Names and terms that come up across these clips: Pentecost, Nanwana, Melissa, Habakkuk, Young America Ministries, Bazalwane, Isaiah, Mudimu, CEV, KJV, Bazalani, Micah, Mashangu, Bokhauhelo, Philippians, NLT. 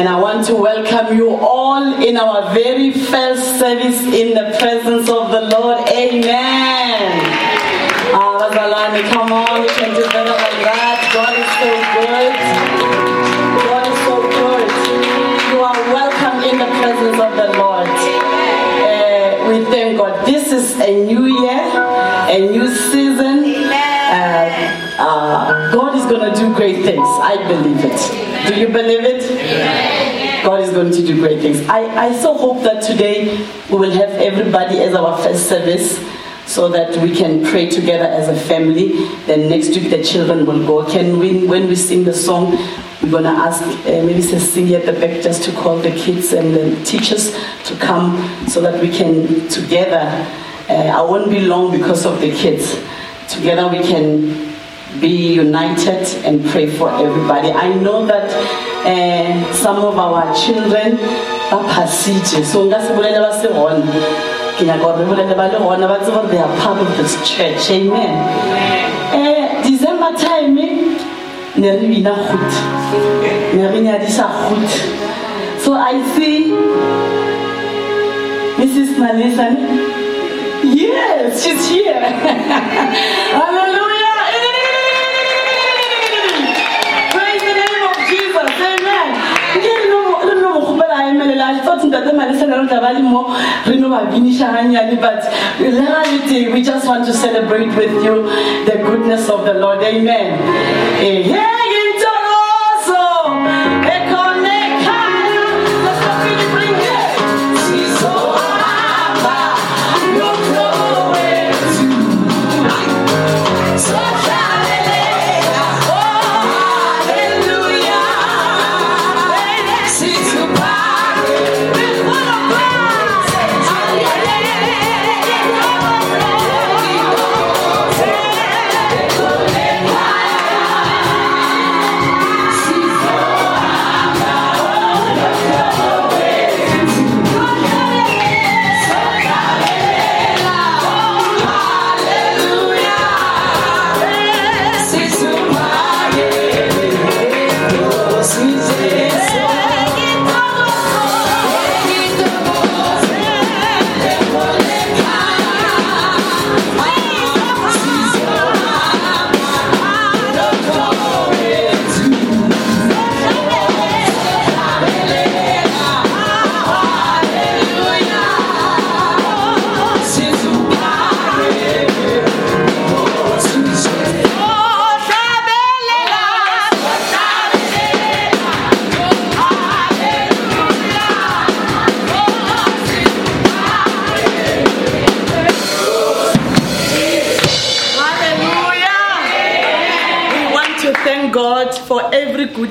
And I want to welcome you all in our very first service in the presence of the Lord. Amen. Bazalani, come on, we can do better than that. God is so good. God is so good. You are welcome in the presence of the Lord. We thank God. This is a new year, a new season. God is going to do great things. I believe it. Do you believe it? Yeah. God is going to do great things. I so hope that today we will have everybody as our first service so that we can pray together as a family. Then next week the children will go. When we sing the song, we're going to ask maybe Cecilia at the back just to call the kids and the teachers to come so that we can together. I won't be long because of the kids. Together we can be united and pray for everybody. I know that some of our children are passage. So they are part of this church. Amen. December time, so I see Mrs. Melissa. Yes, she's here. Hallelujah. Praise the name of Jesus. Amen. I thought that Melissa and but in reality, we just want to celebrate with you the goodness of the Lord. Amen. Amen.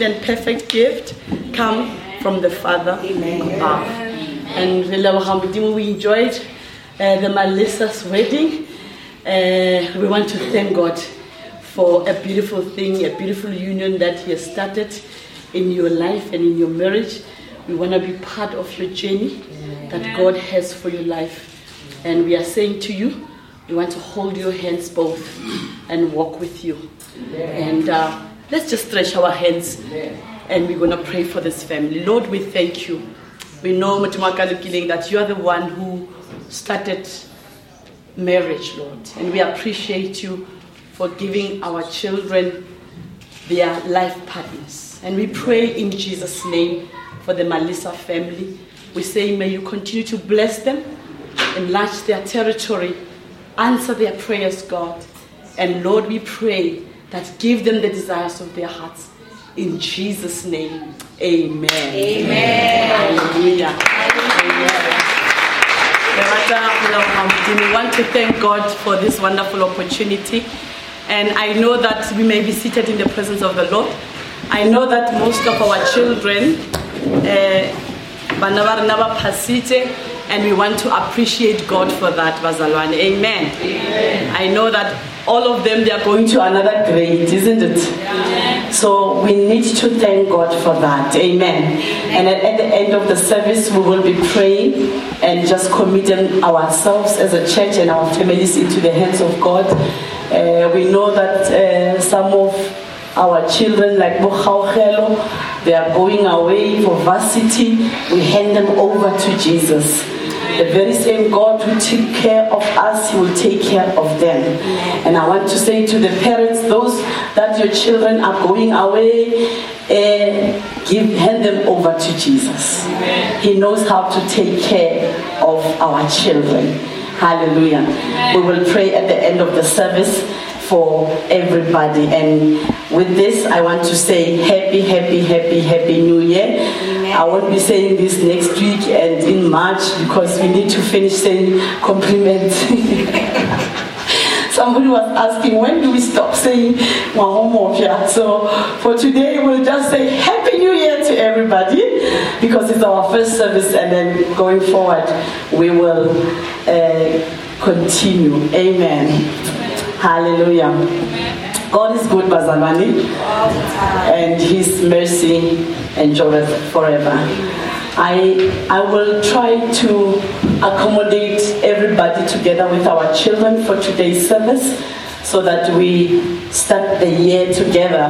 And perfect gift come from the Father above. And we enjoyed the Melissa's wedding. We want to thank God for a beautiful thing, a beautiful union that He has started in your life and in your marriage. We want to be part of your journey that God has for your life. And we are saying to you, we want to hold your hands both and walk with you. And let's just stretch our hands and we're going to pray for this family. Lord, we thank you. We know that you are the one who started marriage, Lord. And we appreciate you for giving our children their life partners. And we pray in Jesus' name for the Melissa family. We say, may you continue to bless them, enlarge their territory, answer their prayers, God. And Lord, we pray that give them the desires of their hearts. In Jesus' name, amen. Amen. Hallelujah. Hallelujah. We want to thank God for this wonderful opportunity. And I know that we may be seated in the presence of the Lord. I know that most of our children, and we want to appreciate God for that, Bazalwane. Amen. Amen. I know that all of them, they are going to another grade, isn't it? Yeah. So we need to thank God for that. Amen. And at the end of the service, we will be praying and just committing ourselves as a church and our families into the hands of God. We know that some of our children, like Bokhauhelo, They are going away for varsity. We hand them over to Jesus. The very same God who took care of us, He will take care of them. And I want to say to the parents, those that your children are going away, hand them over to Jesus. Amen. He knows how to take care of our children. Hallelujah. Amen. We will pray at the end of the service for everybody. And with this, I want to say happy, happy, happy, happy New Year. I won't be saying this next week and in March because we need to finish saying compliments. Somebody was asking, when do we stop saying Mahomofia? So for today, we'll just say Happy New Year to everybody because it's our first service, and then going forward, we will continue. Amen. Hallelujah. Amen. God is good, Bazalwani, and His mercy endureth forever. I will try to accommodate everybody together with our children for today's service so that we start the year together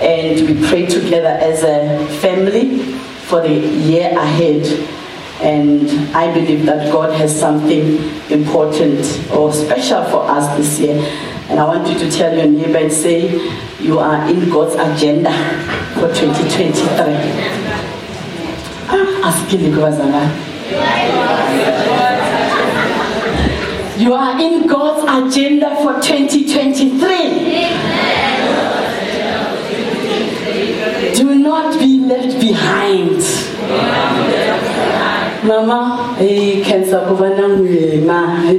and we pray together as a family for the year ahead. And I believe that God has something important or special for us this year. And I want you to tell your neighbor and say, you are in God's agenda for 2023. You are in God's agenda for 2023. Do not be left behind. Mama, hey, Cancer, Happy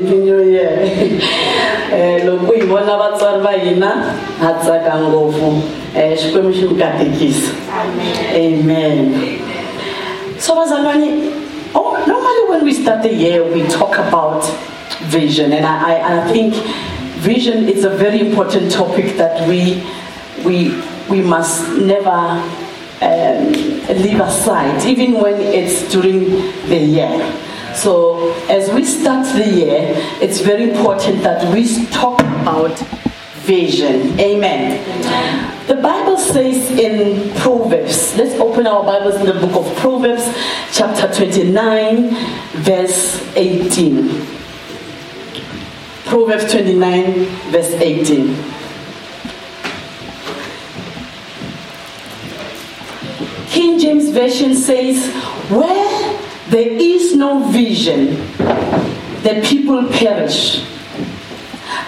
New Year. Amen. So, Bazalwane, normally when we start the year, we talk about vision, and I think vision is a very important topic that we must never leave aside, even when it's during the year. So, as we start the year, it's very important that we talk about vision. Amen. Amen. The Bible says in Proverbs, let's open our Bibles in the book of Proverbs, chapter 29, verse 18. Proverbs 29, verse 18. King James Version says, where there is no vision, the people perish.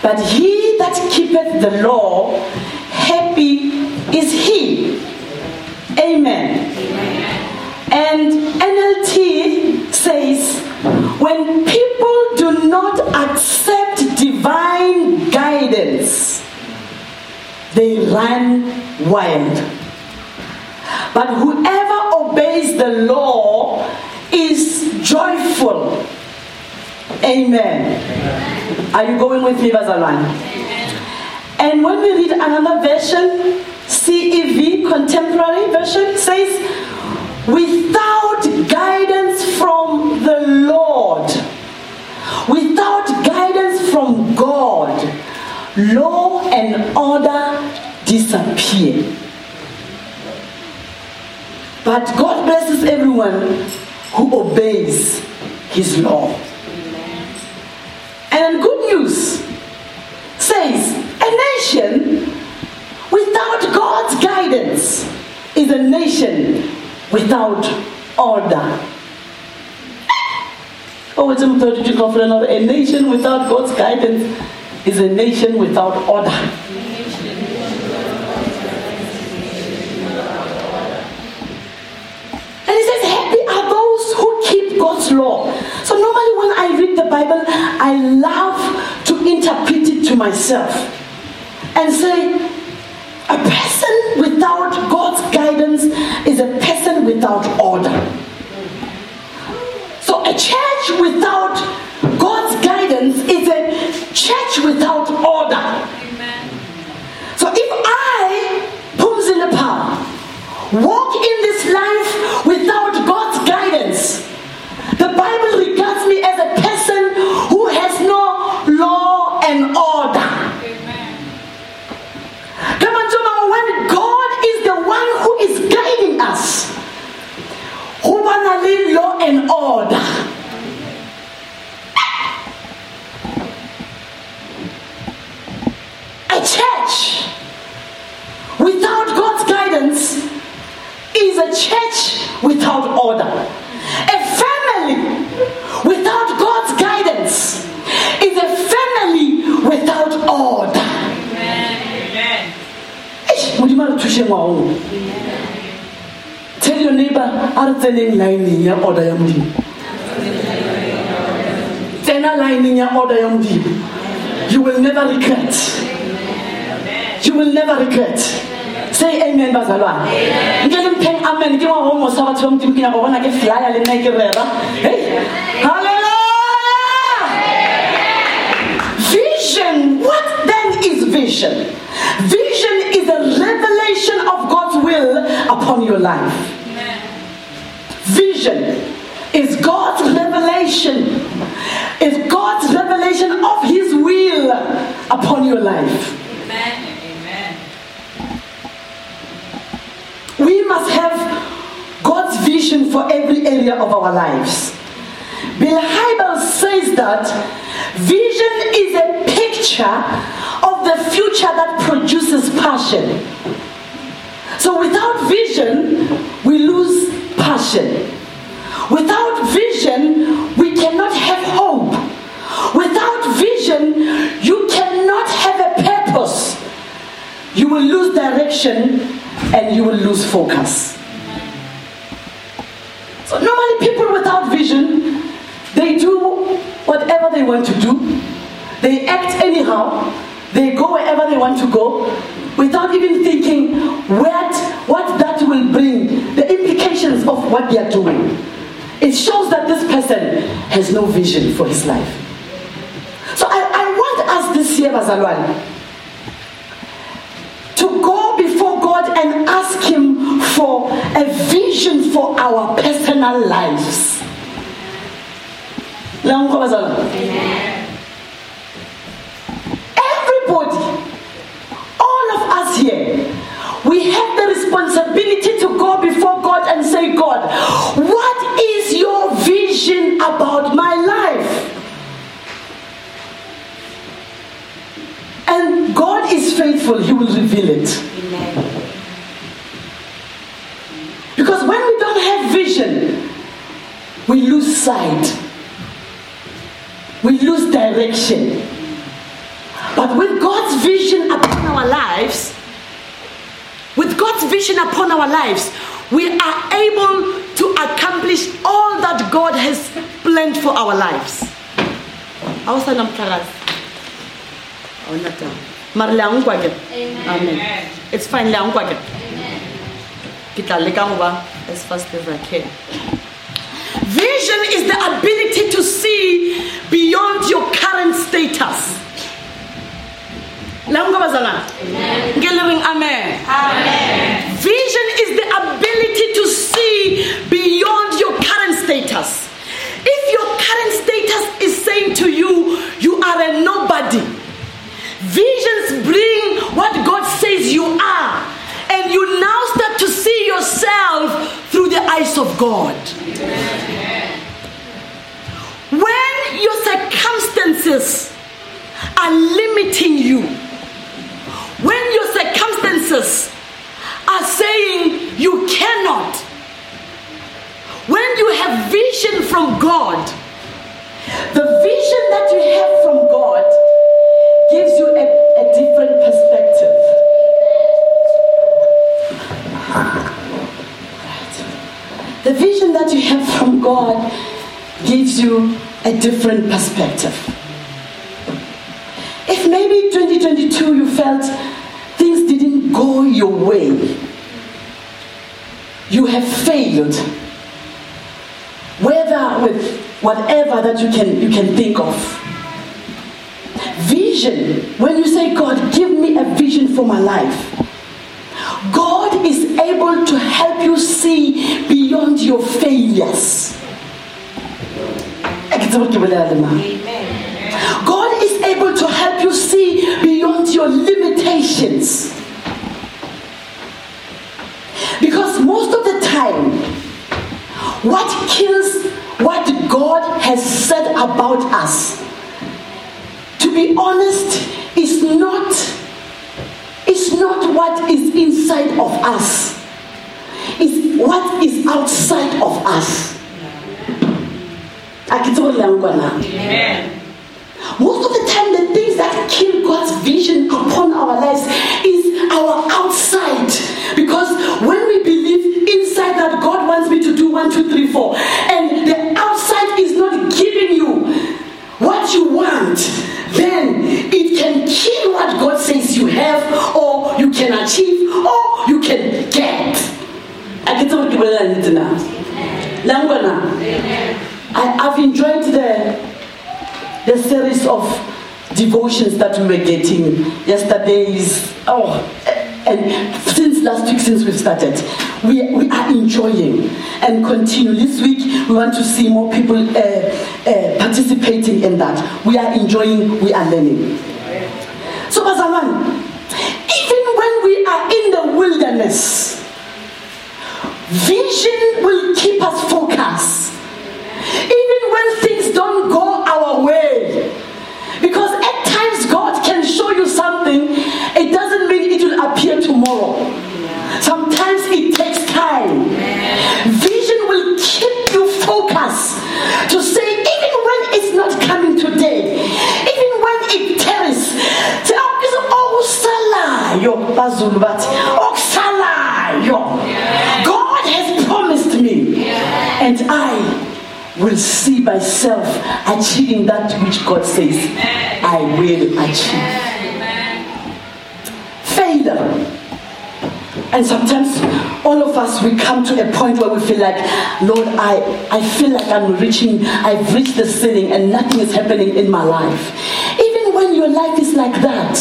But he that keepeth the law, happy is he. Amen. Amen. And NLT says, when people do not accept divine guidance, they run wild. But whoever obeys the law is joyful. Amen. Amen. Are you going with me, Bazalwane? And when we read another version, CEV, contemporary version, says, without guidance from the Lord, without guidance from God, law and order disappear. But God blesses everyone who obeys His law. And good news says, a nation without God's guidance is a nation without order. Oh, it's a nation without God's guidance is a nation without order. God's law. So normally when I read the Bible, I love to interpret it to myself and say, a person without God's guidance is a person without order. So a church without God's guidance is a church without order. Amen. So if I, walk in this life without God's guidance, the Bible regards me as a person who has no law and order. Amen. When God is the one who is guiding us, without order. A family without God's guidance is a family without order. Amen. Tell your neighbor, I'm telling lining your order. Tell lining your order. You will never regret. You will never regret. Say amen, Bazalwane. Amen. Amen. Hallelujah. Vision. What then is vision? Vision is a revelation of God's will upon your life. Vision is God's revelation. It's God's revelation of His will upon your life. We must have God's vision for every area of our lives. The Bible says that vision is a picture of the future that produces passion. So without vision, we lose passion. Without vision, we cannot have hope. Without vision, you cannot have a purpose. You will lose direction. And you will lose focus. So normally people without vision, they do whatever they want to do. They act anyhow. They go wherever they want to go without even thinking what that will bring, the implications of what they are doing. It shows that this person has no vision for his life. So I want us this year, Bazalwane, and ask Him for a vision for our personal lives. Amen. Everybody, all of us here, we have the responsibility to go before God and say, God, what is your vision about my life? And God is faithful, He will reveal it. Amen. Because when we don't have vision, we lose sight. We lose direction. But with God's vision upon our lives, we are able to accomplish all that God has planned for our lives. Amen. It's fine. As fast as I can. Vision is the ability to see beyond your current status. Amen. Vision is the ability to see beyond your current status. If your current status is saying to you, you are a nobody, visions bring what God says you are. And you now start to see yourself through the eyes of God. Amen. When your circumstances are limiting you, when your circumstances are saying you cannot, when you have vision from God, the vision that you have from God gives you a different perspective. The vision that you have from God gives you a different perspective. If maybe 2022 you felt things didn't go your way, you have failed, whether with whatever that you can think of. Vision, when you say, God, give me a vision for my life, God is able to help you see beyond your failures. Amen. God is able to help you see beyond your limitations. Because most of the time, what kills what God has said about us, to be honest, is not what is inside of us. It's what is outside of us. Amen. Most of the time, the things that kill God's vision upon our lives is our outside. Because when we believe inside that God wants me to do 1, 2, 3, 4, and the outside is not giving you what you want, then it can kill what God says you have, or you can achieve, or you can get. I can tell you what I need now. Nanwana. I've enjoyed the series of devotions that we were getting yesterday's. And since last week, since we started, we are enjoying and continue. This week, we want to see more people participating in that. We are enjoying, we are learning. So, Bazalwane, even when we are in the wilderness, vision will keep us focused. Even when things don't go our way. Because at times God can show you something, it doesn't mean it will appear tomorrow. Sometimes it takes time. Vision will keep you focused to say, even when it's not coming today, even when it tarries, say, God has promised me, and I will see myself achieving that which God says I will achieve. Failure. And sometimes all of us, we come to a point where we feel like, Lord, I feel like I've reached the ceiling and nothing is happening in my life. Even when your life is like that,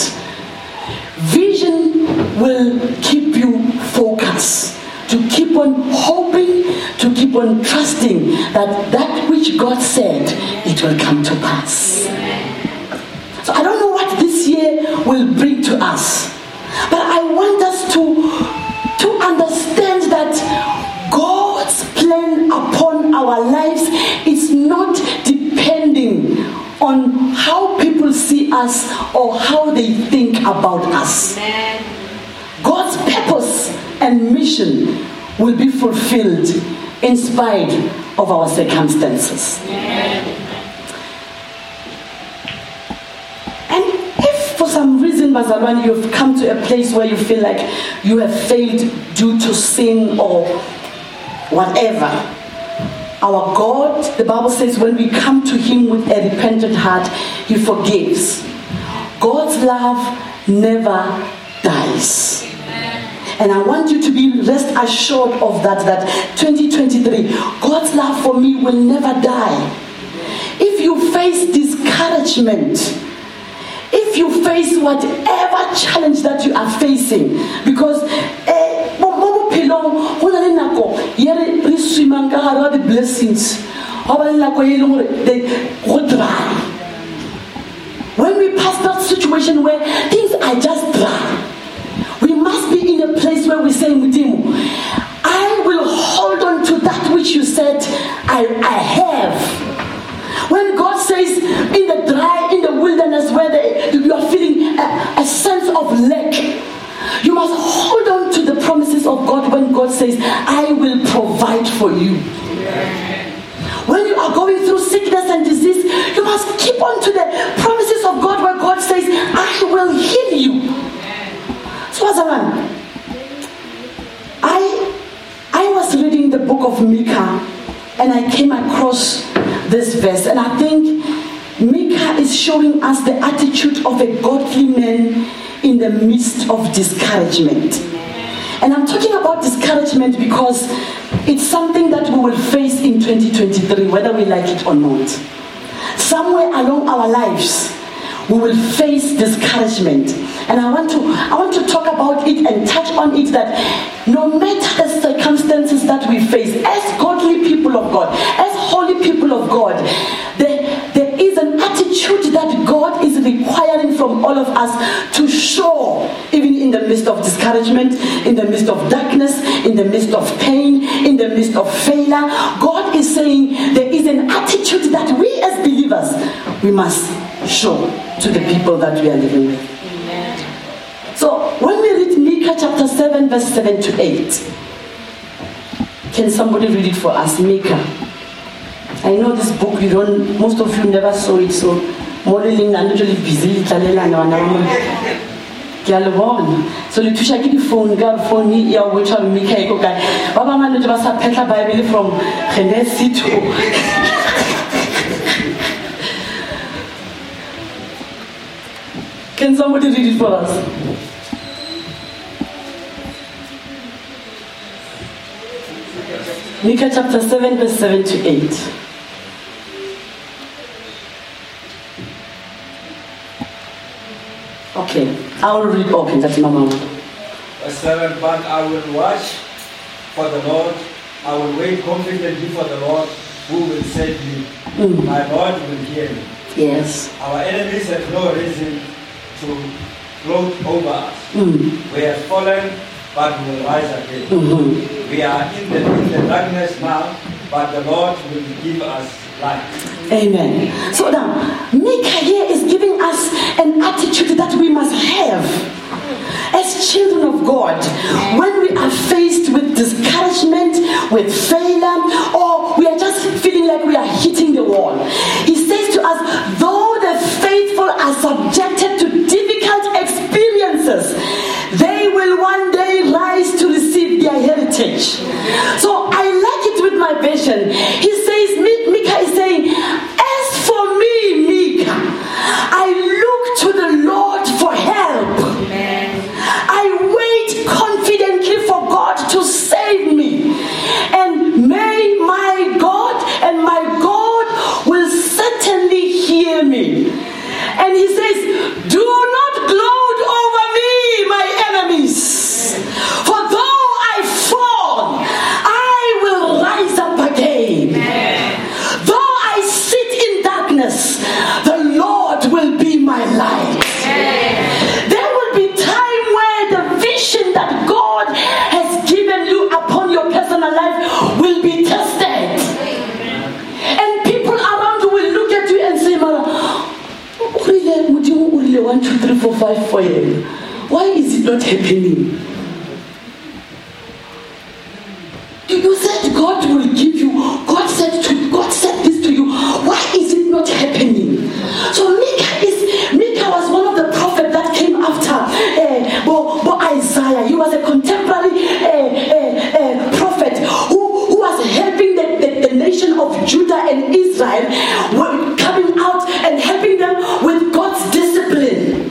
vision will keep you focused. To keep on hoping, to keep on trusting that which God said, it will come to pass. So I don't know what this year will bring to us, but I want us to understand that God's plan upon our lives is not depending on how people see us or how they think about us. God's purpose and mission will be fulfilled in spite of our circumstances. And if for some reason, Bazalwane, you've come to a place where you feel like you have failed due to sin or whatever, our God, the Bible says, when we come to Him with a repentant heart, He forgives. God's love never dies. And I want you to be rest assured of that 2023, God's love for me will never die. If you face discouragement, if you face whatever challenge that you are facing, because the blessings, they dry. When we pass that situation where things are just dry, we must be in a place where we say, Mudimu, I will hold on to that which you said I have. When God says, in the dry, in the wilderness, where you are feeling a sense of lack, you must hold on to the promises of God when God says, I will provide for you. When you are going through sickness and disease, you must keep on to the promises of God where God says, I will heal you. I was reading the book of Micah and I came across this verse, and I think Micah is showing us the attitude of a godly man in the midst of discouragement. And I'm talking about discouragement because it's something that we will face in 2023, whether we like it or not. Somewhere along our lives, we will face discouragement. And I want to talk about it and touch on it, that no matter the circumstances that we face, as godly people of God, as holy people of God, there is an attitude that God is requiring from all of us to show, even in the midst of discouragement, in the midst of darkness, in the midst of pain, in the midst of failure. God is saying there is an attitude that we as believers, we must show to the people that we are living with. Amen. So when we read Micah chapter 7 verse 7 to 8, Can somebody read it for us? Micah. I know this book, you don't, most of you never saw it, so modeling and literally busy. So Letitia get the phone here, which I'm Micah. Baba man, you must have picked the Bible from Genesis to. Can somebody read it for us? Micah chapter 7, verse 7 to 8. Okay, I will read open, that's my mouth. Verse 7, but I will watch for the Lord, I will wait confidently for the Lord, who will save me. Mm. My Lord will hear me. Yes. Our enemies have no reason to gloat over us. Mm. We have fallen, but we will rise again. Mm-hmm. We are in the darkness now, but the Lord will give us light. Amen. So now, Micah here is giving us an attitude that we must have as children of God when we are faced with discouragement, with failure, or we are just feeling like we are hitting the wall. He says to us, though the faithful are subjected to difficult experiences, they will one day rise to receive their heritage. So I like it with my vision. He says, Micah is saying, as for me, Micah, I look to the Lord for help. Amen. I wait confidently for God to save me. And may my God and my God will certainly hear me. And he says, do not gloat over me, my enemies, for though I fall, I will rise up again. Amen. Though I sit in darkness, the Lord will be my light. Amen. There will be time where the vision that God has given you upon your personal life will be tested. Amen. And people around you will look at you and say, Mara, would you 1, 2, 3, 4, 5 for you? Why is it not happening? You said God will give you. God said this to you. Why is it not happening? So Micah was one of the prophets that came after Isaiah. He was a contemporary prophet who was helping the nation of Judah and Israel coming out and helping them with God's discipline.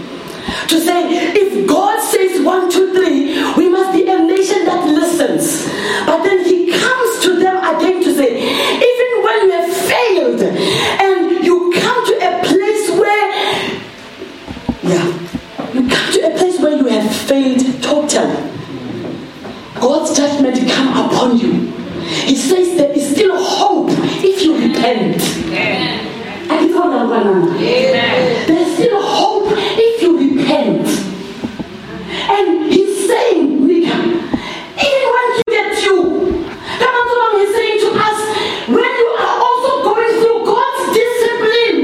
To say, if God says 1, 2, 3, we must be a nation that listens. But then he comes to them again to say, even when you have failed and you come to a place where, you have failed total, God's judgment come upon you. He says there is still hope if you repent. Yeah. There's still hope if you repent. And he's saying, Micah, even when you get you, he's saying to us, when you are also going through God's discipline,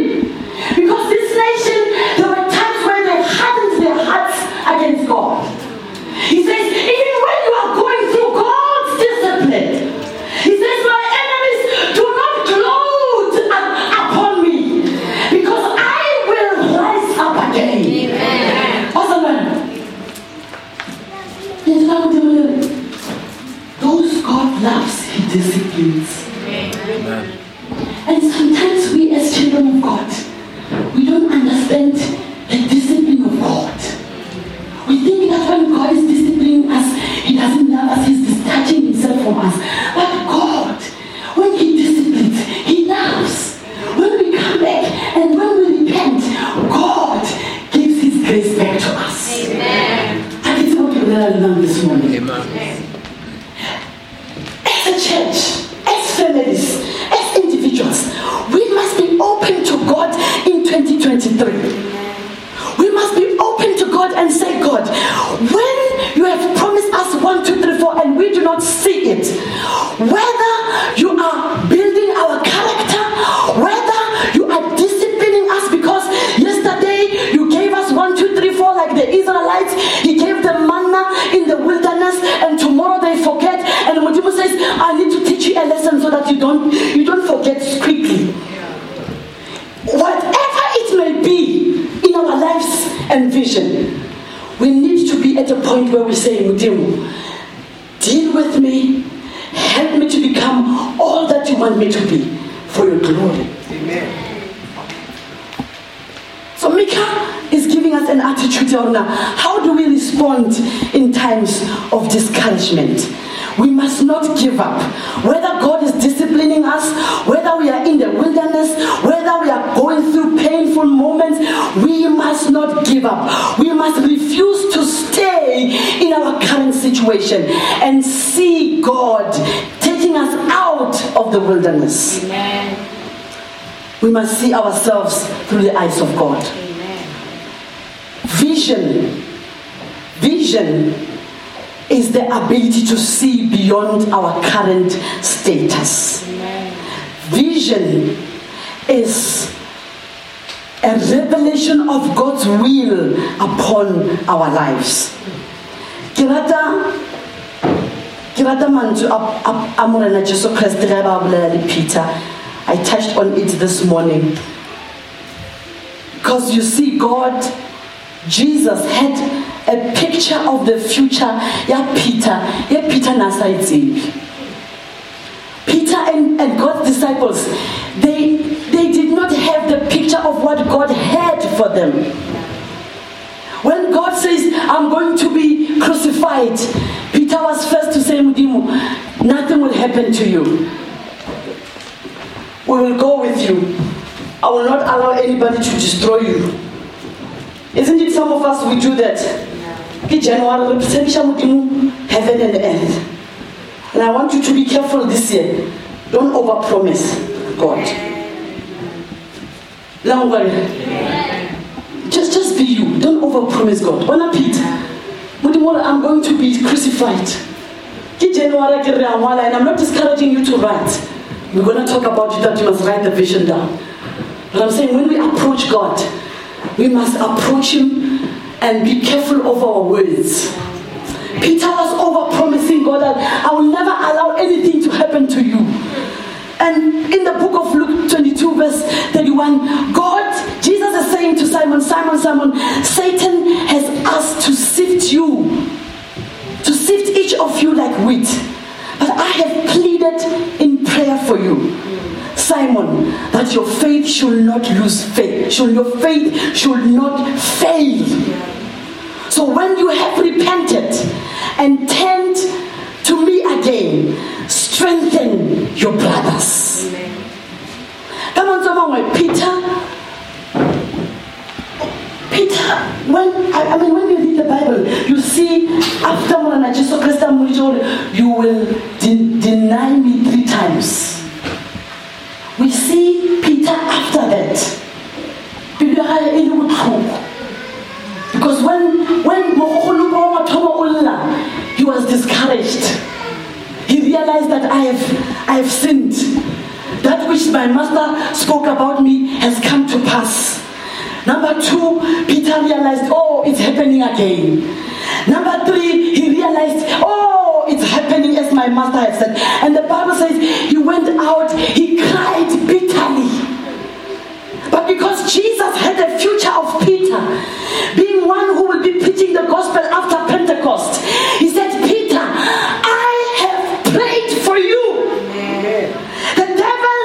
because this nation, there were times when they hardened their hearts against God. He says, even when you are going through God's discipline, he says, my enemies, do not gloat upon me, because I will rise up again. Amen. Those God loves, he disciplines. Amen. And sometimes we as children of God, we don't understand the discipline of God. We think that when God is disciplining us, he doesn't love us, he's detaching himself from us. But God, when he disciplines, he loves. When we come back and when we repent, God gives his grace back to us. Amen. I did not learn this morning. Amen. As a church, as families, as individuals, we must be open to God in 2023. We must be open to God and say, God, when you have promised us 1, 2, 3, 4, and we do not see it, whether you are building our character, whether you are disciplining us, because yesterday you gave us 1, 2, 3, 4 like the Israelites, he gave them manna in the wilderness, and tomorrow they forget, and Modibo says, I need to so that you don't forget quickly. Whatever it may be in our lives and vision, we need to be at a point where we say, Mudimu, deal with me, help me to become all that you want me to be for your glory. Amen. So Micah is giving us an attitude here now. How do we respond in times of discouragement? We must not give up. Whether God is disciplining us, whether we are in the wilderness, whether we are going through painful moments, we must not give up. We must refuse to stay in our current situation and see God taking us out of the wilderness. Amen. We must see ourselves through the eyes of God. Amen. Vision is the ability to see beyond our current status. Amen. Vision is a revelation of God's will upon our lives. Kirata mantu amorena Jesu Christ rababla Peter. I touched on it this morning. Because you see, God, Jesus had a picture of the future. Peter Nasaitzib. Peter and God's disciples, they did not have the picture of what God had for them. When God says, I'm going to be crucified, Peter was first to say, Mudimu, nothing will happen to you. We will go with you. I will not allow anybody to destroy you. Isn't it some of us, we do that? Heaven and earth. And I want you to be careful this year. Don't overpromise God. Just be you. Don't overpromise God. Honor Peter. I'm going to be crucified. And I'm not discouraging you to write. We're going to talk about it, that you must write the vision down. But I'm saying, when we approach God, we must approach him and be careful of our words. Peter was over promising God that I will never allow anything to happen to you. And in the book of Luke 22 verse 31, Jesus is saying to Simon, Simon, Satan has asked to sift each of you like wheat. But I have pleaded in prayer for you, Simon, that your faith should not lose faith. Your faith should not fail. So when you have repented and turned to me again, strengthen your brothers. Amen. Come on, someone, Peter, when you read the Bible, you see after Jesus Christ, you will deny me 3 times. We see Peter after that. Because when he was discouraged, he realized that I have sinned. That which my master spoke about me has come to pass. Number 2, Peter realized, oh, it's happening again. Number 3, he realized, oh, it's happening as my master had said. And the Bible says he went out, he cried bitterly. But because Jesus had the future of Peter, being one who will be preaching the gospel after Pentecost, he said, Peter, I have prayed for you. The devil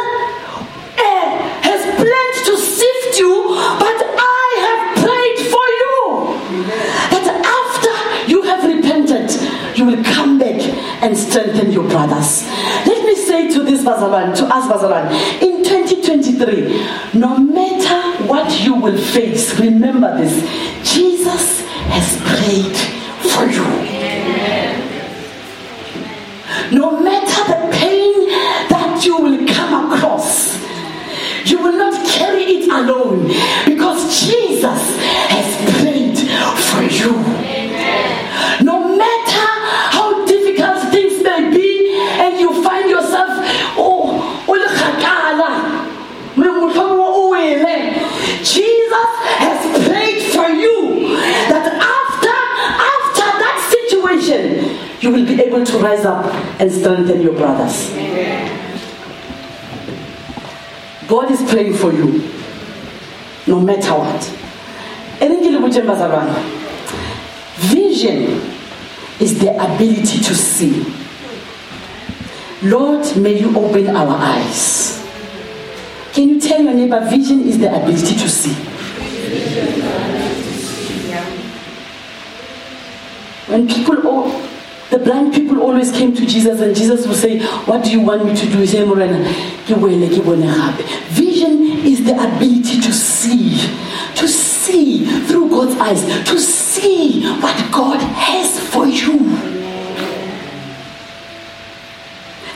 has planned to sift you, but I have prayed for you, that after you have repented, you will come back and strengthen your brothers. Let me say to this Bazalwane, to us Bazalwane, in 2023, no matter what you will face, remember this: Jesus has prayed for you. Amen. No matter the pain that you will come across, you will not carry it alone, because Jesus has prayed for you. Amen. No matter how difficult things may be, and you find yourself, Jesus has prayed for you, that after that situation, you will be able to rise up and strengthen your brothers. Amen. God is praying for you, no matter what. Vision is the ability to see. Lord, may you open our eyes. Can you tell your neighbor, vision is the ability to see? When the blind people always came to Jesus, and Jesus would say, what do you want me to do? He said, vision is the ability to see. To see through God's eyes. To see what God has for you.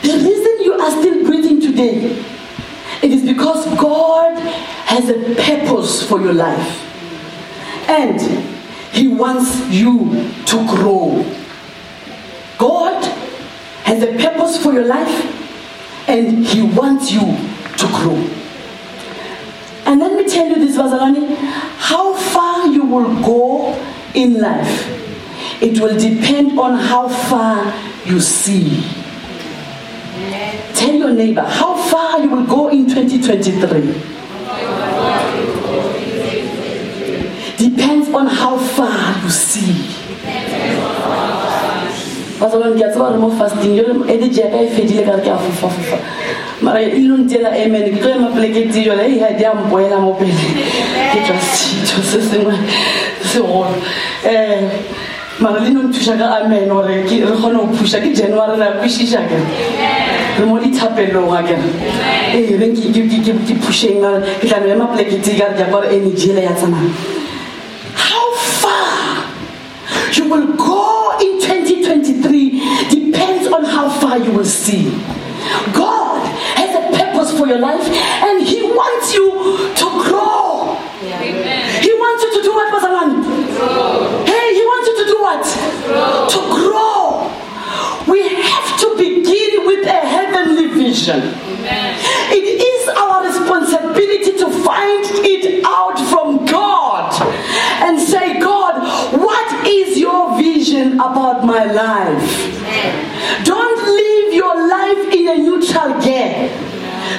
The reason you are still breathing today, it is because God has a purpose for your life. And He wants you to grow. God has a purpose for your life, and He wants you to grow. And let me tell you this, Bazalani, how far you will go in life, it will depend on how far you see. Tell your neighbor, how far you will go in 2023 depends on how far you see. How far you will go in 2023 depends on how far you will see. God has a purpose for your life, and He wants you to grow. Yeah. Amen. He wants you to do what, Bazalwane? Hey, He wants you to do what? Grow. To grow. We have to begin with a heavenly vision. Amen. It is our responsibility to find it out from God and say, God, what is your vision about my life? Don't live your life in a neutral gear.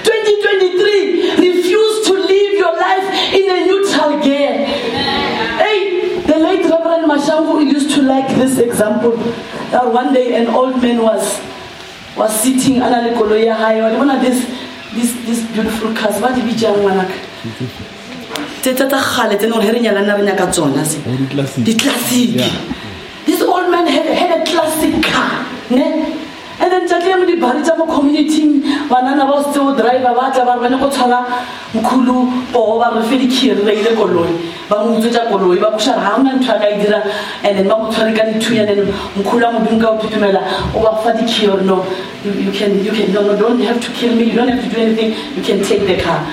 2023, refuse to live your life in a neutral gear. Hey, the late Reverend Mashangu used to like this example. One day an old man was sitting, one of this beautiful cars. What did we jam? The classic. This old man had a classic car. And then the Baritamo community, banana was still drive about Banacola, Mukulu, or Felikir, Lady Coloi, Bamuja Coloi, Bakusha Haman Tragaidira, and then Makutarigan Tuyan and Mukula Mubinga Putumela, or Fatiki or no. You can no, don't have to kill me, you don't have to do anything, you can take the car.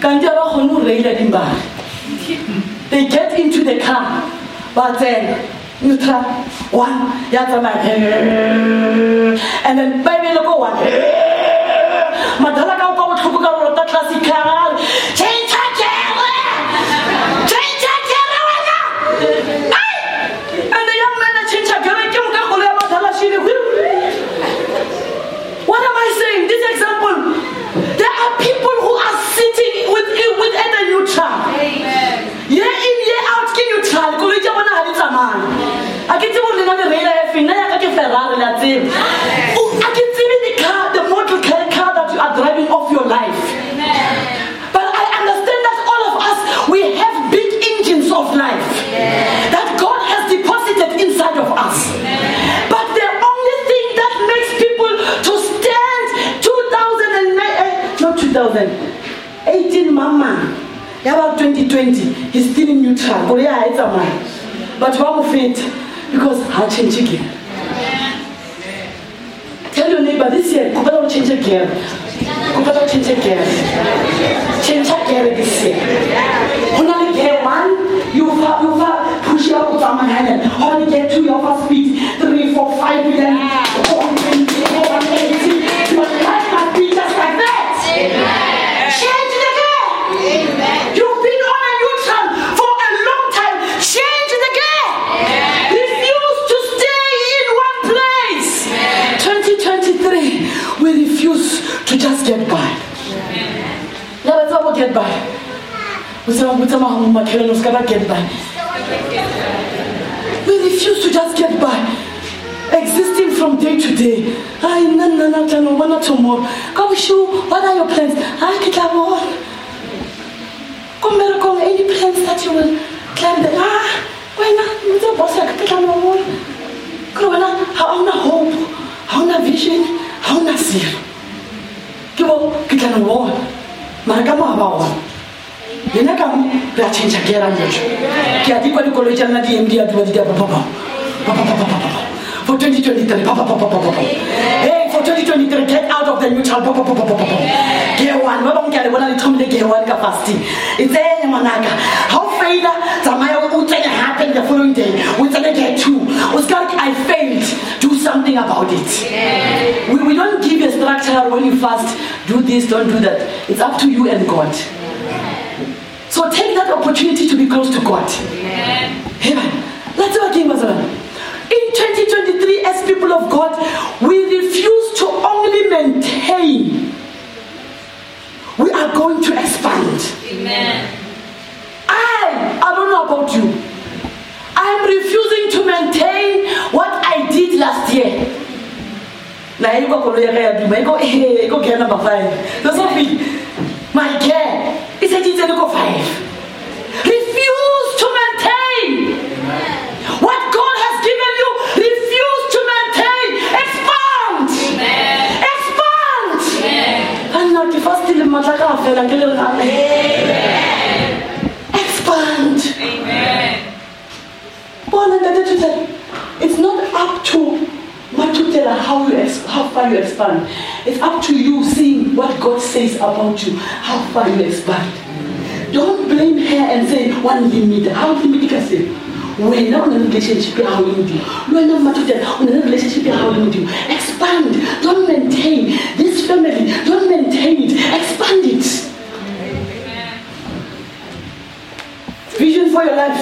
Kandara Honu Lady Dimba. They get into the car, but then Nutra, one, Yatama, and then baby logo one. Madalaka go to the classic car. Change and the young man change a girl. What am I saying? This example, there are people who are sitting with a neutral. Year in, year out, can you try? I can tell you another way I feel like I can Ferrari at him. I can see the car, the model car that you are driving off your life. But I understand that all of us, we have big engines of life that God has deposited inside of us. But the only thing that makes people to stand 2018 mama, about 2020, he's still in neutral. But one of it, because I change again. Tell your neighbor this year, Kupala change again. Kupala change again. Change again this year. When I get one, you push your foot on my hand. When I get two, you have speed 3, 4, 5 million. Your life must be just like that. Amen. Change it again. Amen. You've been on a neutral for a long time. Change it again. Yeah. Refuse to stay in one place. Yeah. 2023, we refuse to just get by. Yeah. get by. We refuse to just get by. Existing from day to day. I no, tomorrow. Come show. What are your plans? I get a wall. Come back on any plans that you will climb. Why not? You don't boss. I get a wall. Come on. How na hope? How na vision? How na see? Give up. Get a wall. Maragama about. You know come. They change again and again. Because the college and the MD are doing their papa. For 2023, hey, for 2023, get out of the neutral. Get one, not only when I come to get one capacity. It's a manaka. How failure, Zamaya would happen the following day. We said, get two. I failed. Do something about it. We don't give a structure when you fast. Do this, don't do that. It's up to you and God. So take that opportunity to be close to God. Let's do a game, Bazalani. In 2023, as people of God, we refuse to only maintain. We are going to expand. Amen. I don't know about you. I am refusing to maintain what I did last year. That's not me. My care is a little 5. Refuse to maintain. What God has given you, refuse to maintain. Expand. Amen. Expand. And not the first thing expand. Amen. It's not up to how far you expand. It's up to you seeing what God says about you, how far you expand. Don't blame her and say 1 limit. How limit can say? When you're in a relationship, you're howling you. When you're not in a relationship, you're howling you. Expand. Don't maintain this family. Don't maintain it. Expand it. Vision for your life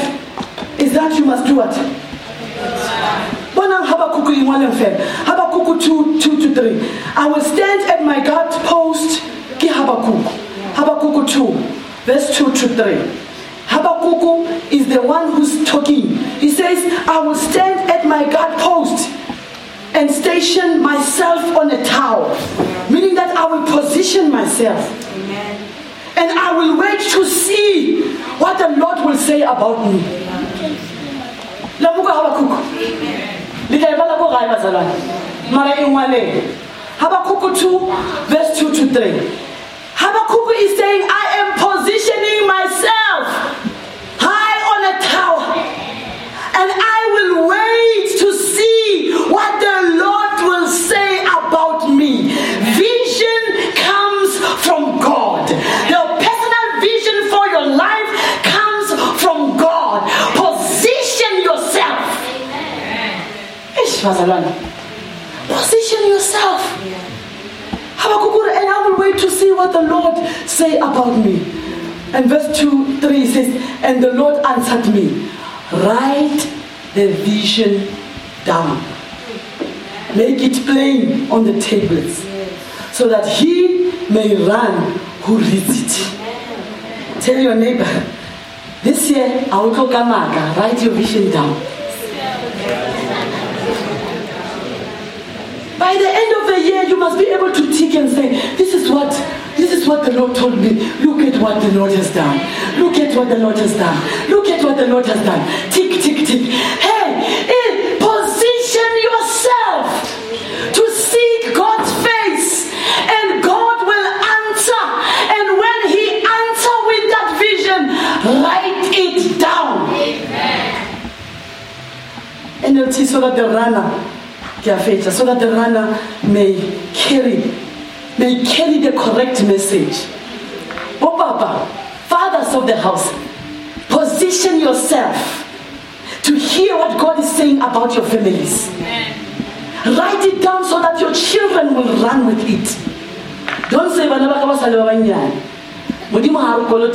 is that you must do what? Habakkuk 2:2-3. I will stand at my guard post. Habakkuk 2:2-3. Habakkuk is the one who's talking. He says, I will stand at my guard post and station myself on a tower. Meaning that I will position myself. Amen. And I will wait to see what the Lord will say about me. Amen. Habakkuk 2:2-3. Habakkuk is saying, I am positioning myself high on a tower, and I will wait to see what the Lord will say about me. Vision comes from God. The personal vision for your life comes from God. Position yourself. Position yourself. And I will wait to see what the Lord say about me. And verse 2:3 says, and the Lord answered me, write the vision down. Make it plain on the tables, so that he may run who reads it. Tell your neighbor, this year I will go Kamaka, write your vision down. By the end of the year, you must be able to tick and say, this is what the Lord told me. Look at what the Lord has done. Look at what the Lord has done. Look at what the Lord has done. Tick, tick, tick. Hey, position yourself to seek God's face, and God will answer. And when He answers with that vision, write it down. And you'll see so that the runner. So that the runner may carry the correct message. Oh Papa, fathers of the house, position yourself to hear what God is saying about your families. Amen. Write it down so that your children will run with it. Don't say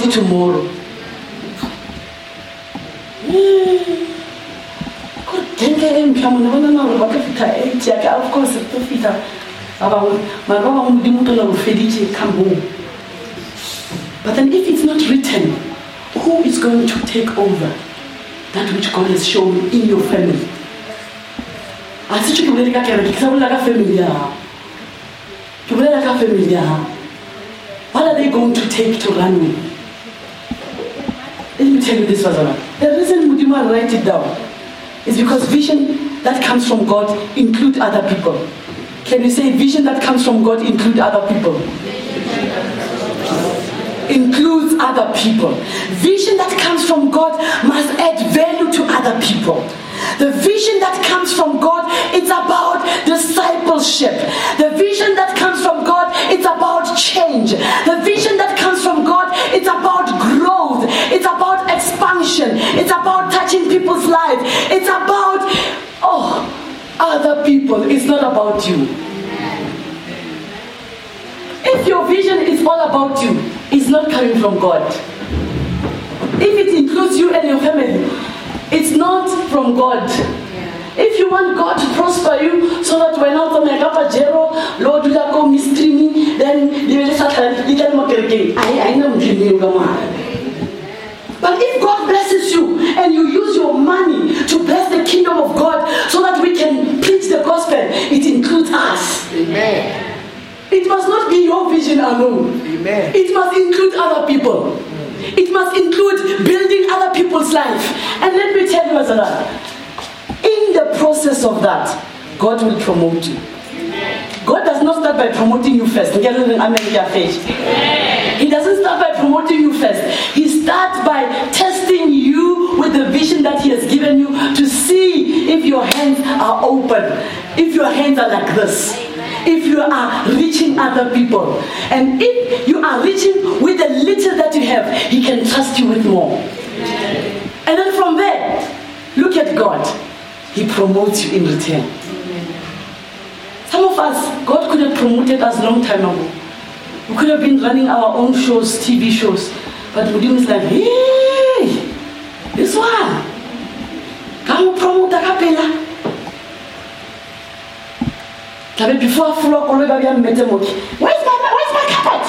tomorrow. Of course, come home. But then if it's not written, who is going to take over that which God has shown in your family? What are they going to take to run with? Let me tell you this, Vazalwane. The reason you might write it down is because vision that comes from God includes other people. Can you say vision that comes from God includes other people? Includes other people. Vision that comes from God must add value to other people. The vision that comes from God, it's about discipleship. The vision that comes from God, it's about change. The vision that comes from God, it's about growth. It's about expansion. It's about touching people's lives. It's about other people. It's not about you. If your vision is all about you, it's not coming from God. If it includes you and your family, it's not from God. Yeah. If you want God to prosper you, so that when out of my kapajero, Lord, you go mistreat, then you will start again. I know you. But if God blesses you and you use your money to bless the kingdom of God, so that we can preach the gospel, it includes us. Amen. It must not be your vision alone. Amen. It must include other people. It must include building other people's life. And let me tell you, in the process of that, God will promote you. Amen. God does not start by promoting you first. Amen. He doesn't start by promoting you first. He starts by testing you with the vision that He has given you to see if your hands are open, if your hands are like this. If you are reaching other people, and if you are reaching with the little that you have, He can trust you with more. Amen. And then from there, look at God. He promotes you in return. Amen. Some of us, God could have promoted us a long time ago. We could have been running our own shows, TV shows, but we was like, hey, this one, come promote a cappella. Before I flock, where's my carpet?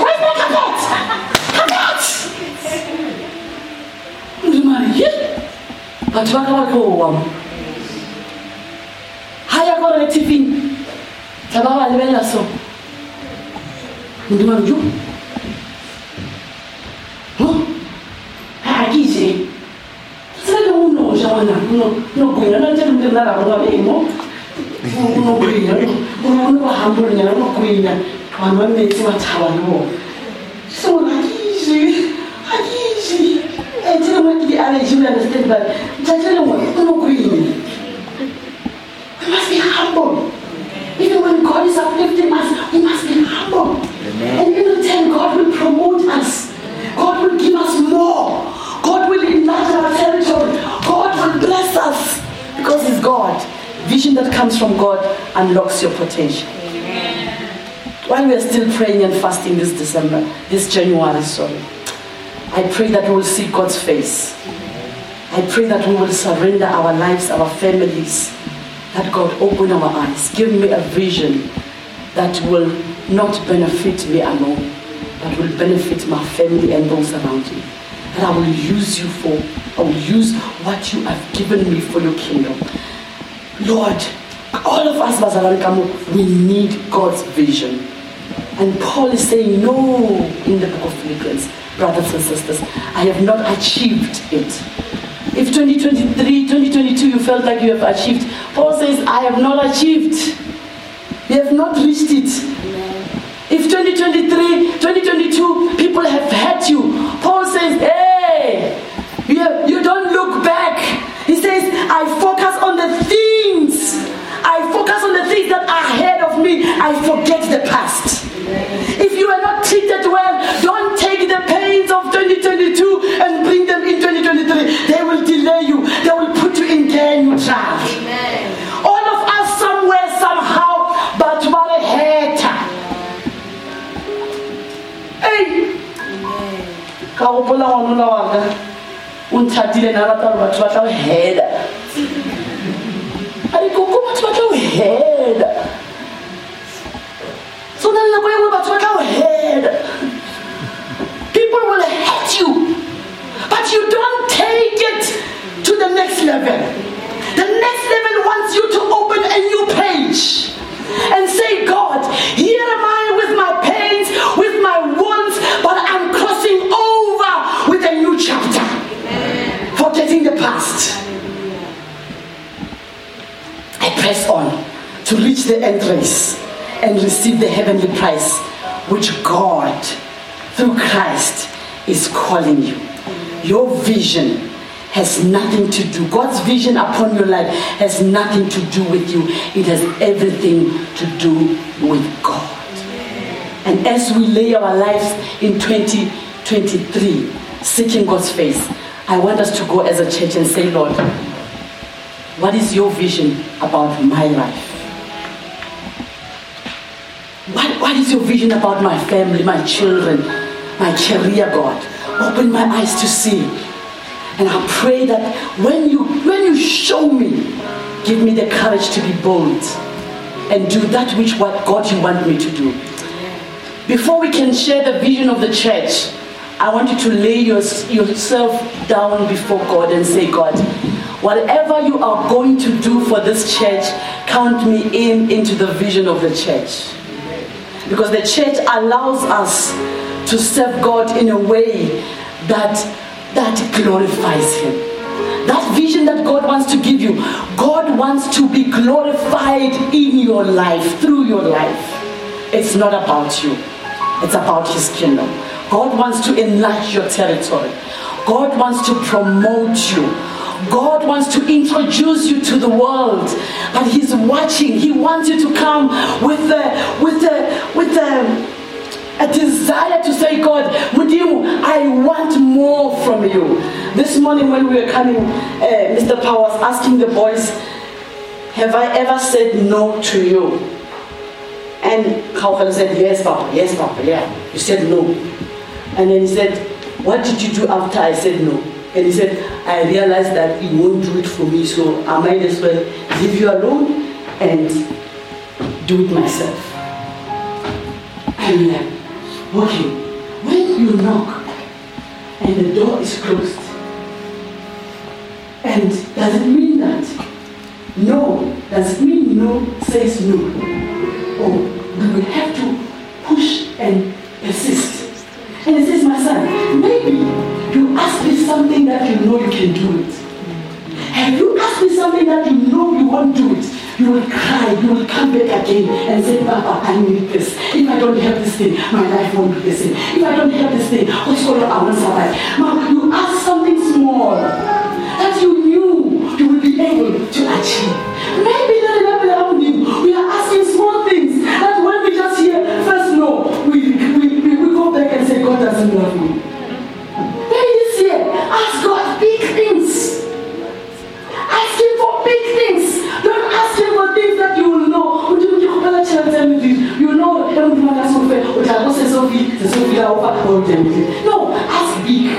But I go higher on the TV. Tababa Levella so. You? No, we must be humble. Even when God is uplifting us, we must be humble. And in return, God will promote us. God will give us more. God will enlarge our territory. God will bless us because He's God. Vision that comes from God unlocks your potential. Amen. While we are still praying and fasting this January, I pray that we will see God's face. I pray that we will surrender our lives, our families. That God open our eyes. Give me a vision that will not benefit me alone, but will benefit my family and those around me. And I will use what you have given me for your kingdom. Lord, all of us, Bazalani, we need God's vision. And Paul is saying, no, in the book of Philippians, brothers and sisters, I have not achieved it. If 2023, 2022, you felt like you have achieved, Paul says, I have not achieved. You have not reached it. Amen. If 2023, 2022, people have hurt you, Paul says, hey, you don't look back. He says, I focus on the things that are ahead of me. I forget the past. If you are not treated well, don't take the pains of 2022 and bring them in 2023. They will delay you. They will put you in their new track. All of us somewhere, somehow, but what a hater. Hey! People will the entrance and receive the heavenly prize which God, through Christ, is calling you. Your vision has nothing to do. God's vision upon your life has nothing to do with you. It has everything to do with God. And as we lay our lives in 2023, seeking God's face, I want us to go as a church and say, Lord, what is your vision about my life? What is your vision about my family, my children, my career, God? Open my eyes to see. And I pray that when you show me, give me the courage to be bold and do that which what God you want me to do. Before we can share the vision of the church, I want you to lay yourself down before God and say, God, whatever you are going to do for this church, count me into the vision of the church. Because the church allows us to serve God in a way that glorifies Him. That vision that God wants to give you, God wants to be glorified in your life, through your life. It's not about you. It's about His kingdom. God wants to enlarge your territory. God wants to promote you. God wants to introduce you to the world, but He's watching. He wants you to come with a desire to say, God, with you, I want more from you. This morning when we were coming, Mr. Powers asking the boys, have I ever said no to you? And Bokhauhelo said, yes, Papa, yeah. You said no. And then he said, what did you do after I said no? And he said, I realized that you won't do it for me, so I might as well leave you alone and do it myself. I'm like, okay, when you knock and the door is closed, and does it mean that? No. Does it mean no says no? Or we will have to push and persist. And he says, my son, maybe you ask me something that you know you can do it. Have you asked me something that you know you won't do it? You will cry, you will come back again and say, Papa, I need this. If I don't have this thing, my life won't be the same. If I don't have this thing, also I won't survive. Now, you ask something small that you knew you would be able to achieve. Maybe the people around you, we are asking small things that when we just hear, first no, we go back and say, God doesn't love me. Ask God big things. Ask Him for big things. Don't ask Him for things that you will know. You know, no, ask big.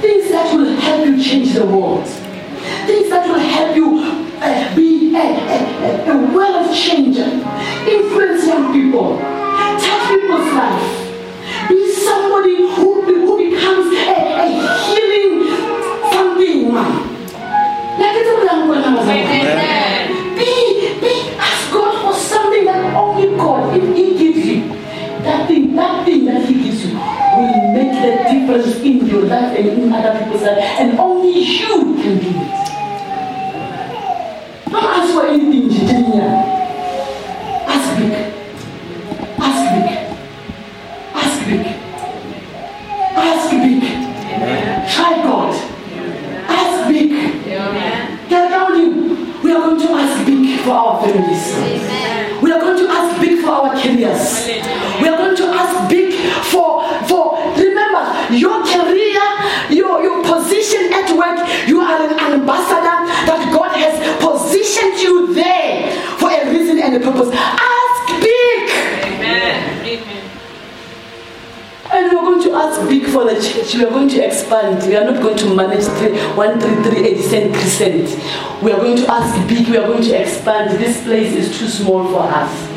Things that will help you change the world. Things that will help you be a world changer. Influence young people. Touch people's lives. Be somebody who becomes a healing something. Like it's a blank. Be ask God for something that only God, if He gives you, that thing that He gives you will make the difference in your life and in other people's life, and only you can do it. Don't ask for anything, Jijanya. Ask big. Amen. Try God. Ask big. Tell around you, we are going to ask big for our families. Amen. We are going to ask big for our careers. We are going to ask big for remember, your career, your position at work, you are an ambassador that God has positioned you there for a reason and a purpose. Ask big. Amen. Amen. And we are going to ask big for the church. We are going to expand. We are not going to manage 13380 crescent. We are going to ask big. We are going to expand. This place is too small for us.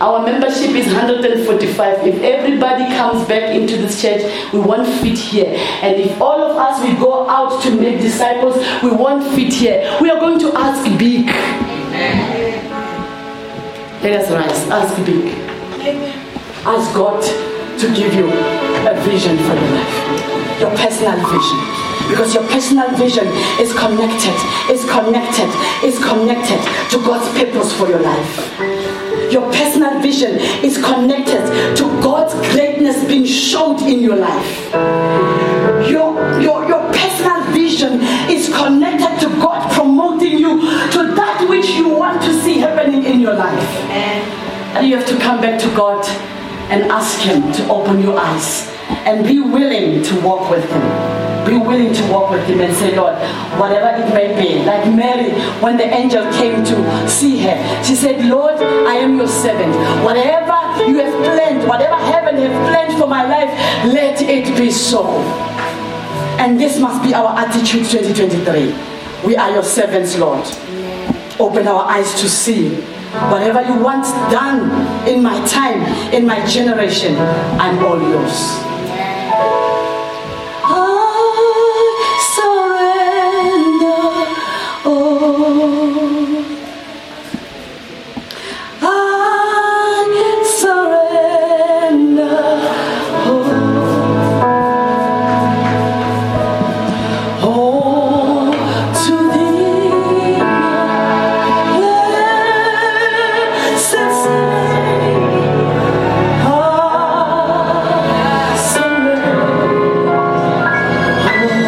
Our membership is 145. If everybody comes back into this church, we won't fit here. And if all of us, we go out to make disciples, we won't fit here. We are going to ask big. Let us rise. Ask big. Ask God to give you a vision for your life, your personal vision. because your personal vision is connected, to God's purpose for your life. Your personal vision is connected to God's greatness being showed in your life. Your personal vision is connected to God promoting you to that which you want to see happening in your life. And you have to come back to God and ask Him to open your eyes and be willing to walk with Him. Be willing to walk with Him and say, Lord, whatever it may be. Like Mary, when the angel came to see her, she said, Lord, I am your servant. Whatever you have planned, whatever heaven has planned for my life, let it be so. And this must be our attitude 2023. We are your servants, Lord. Open our eyes to see. Whatever you want done in my time, in my generation, I'm all yours.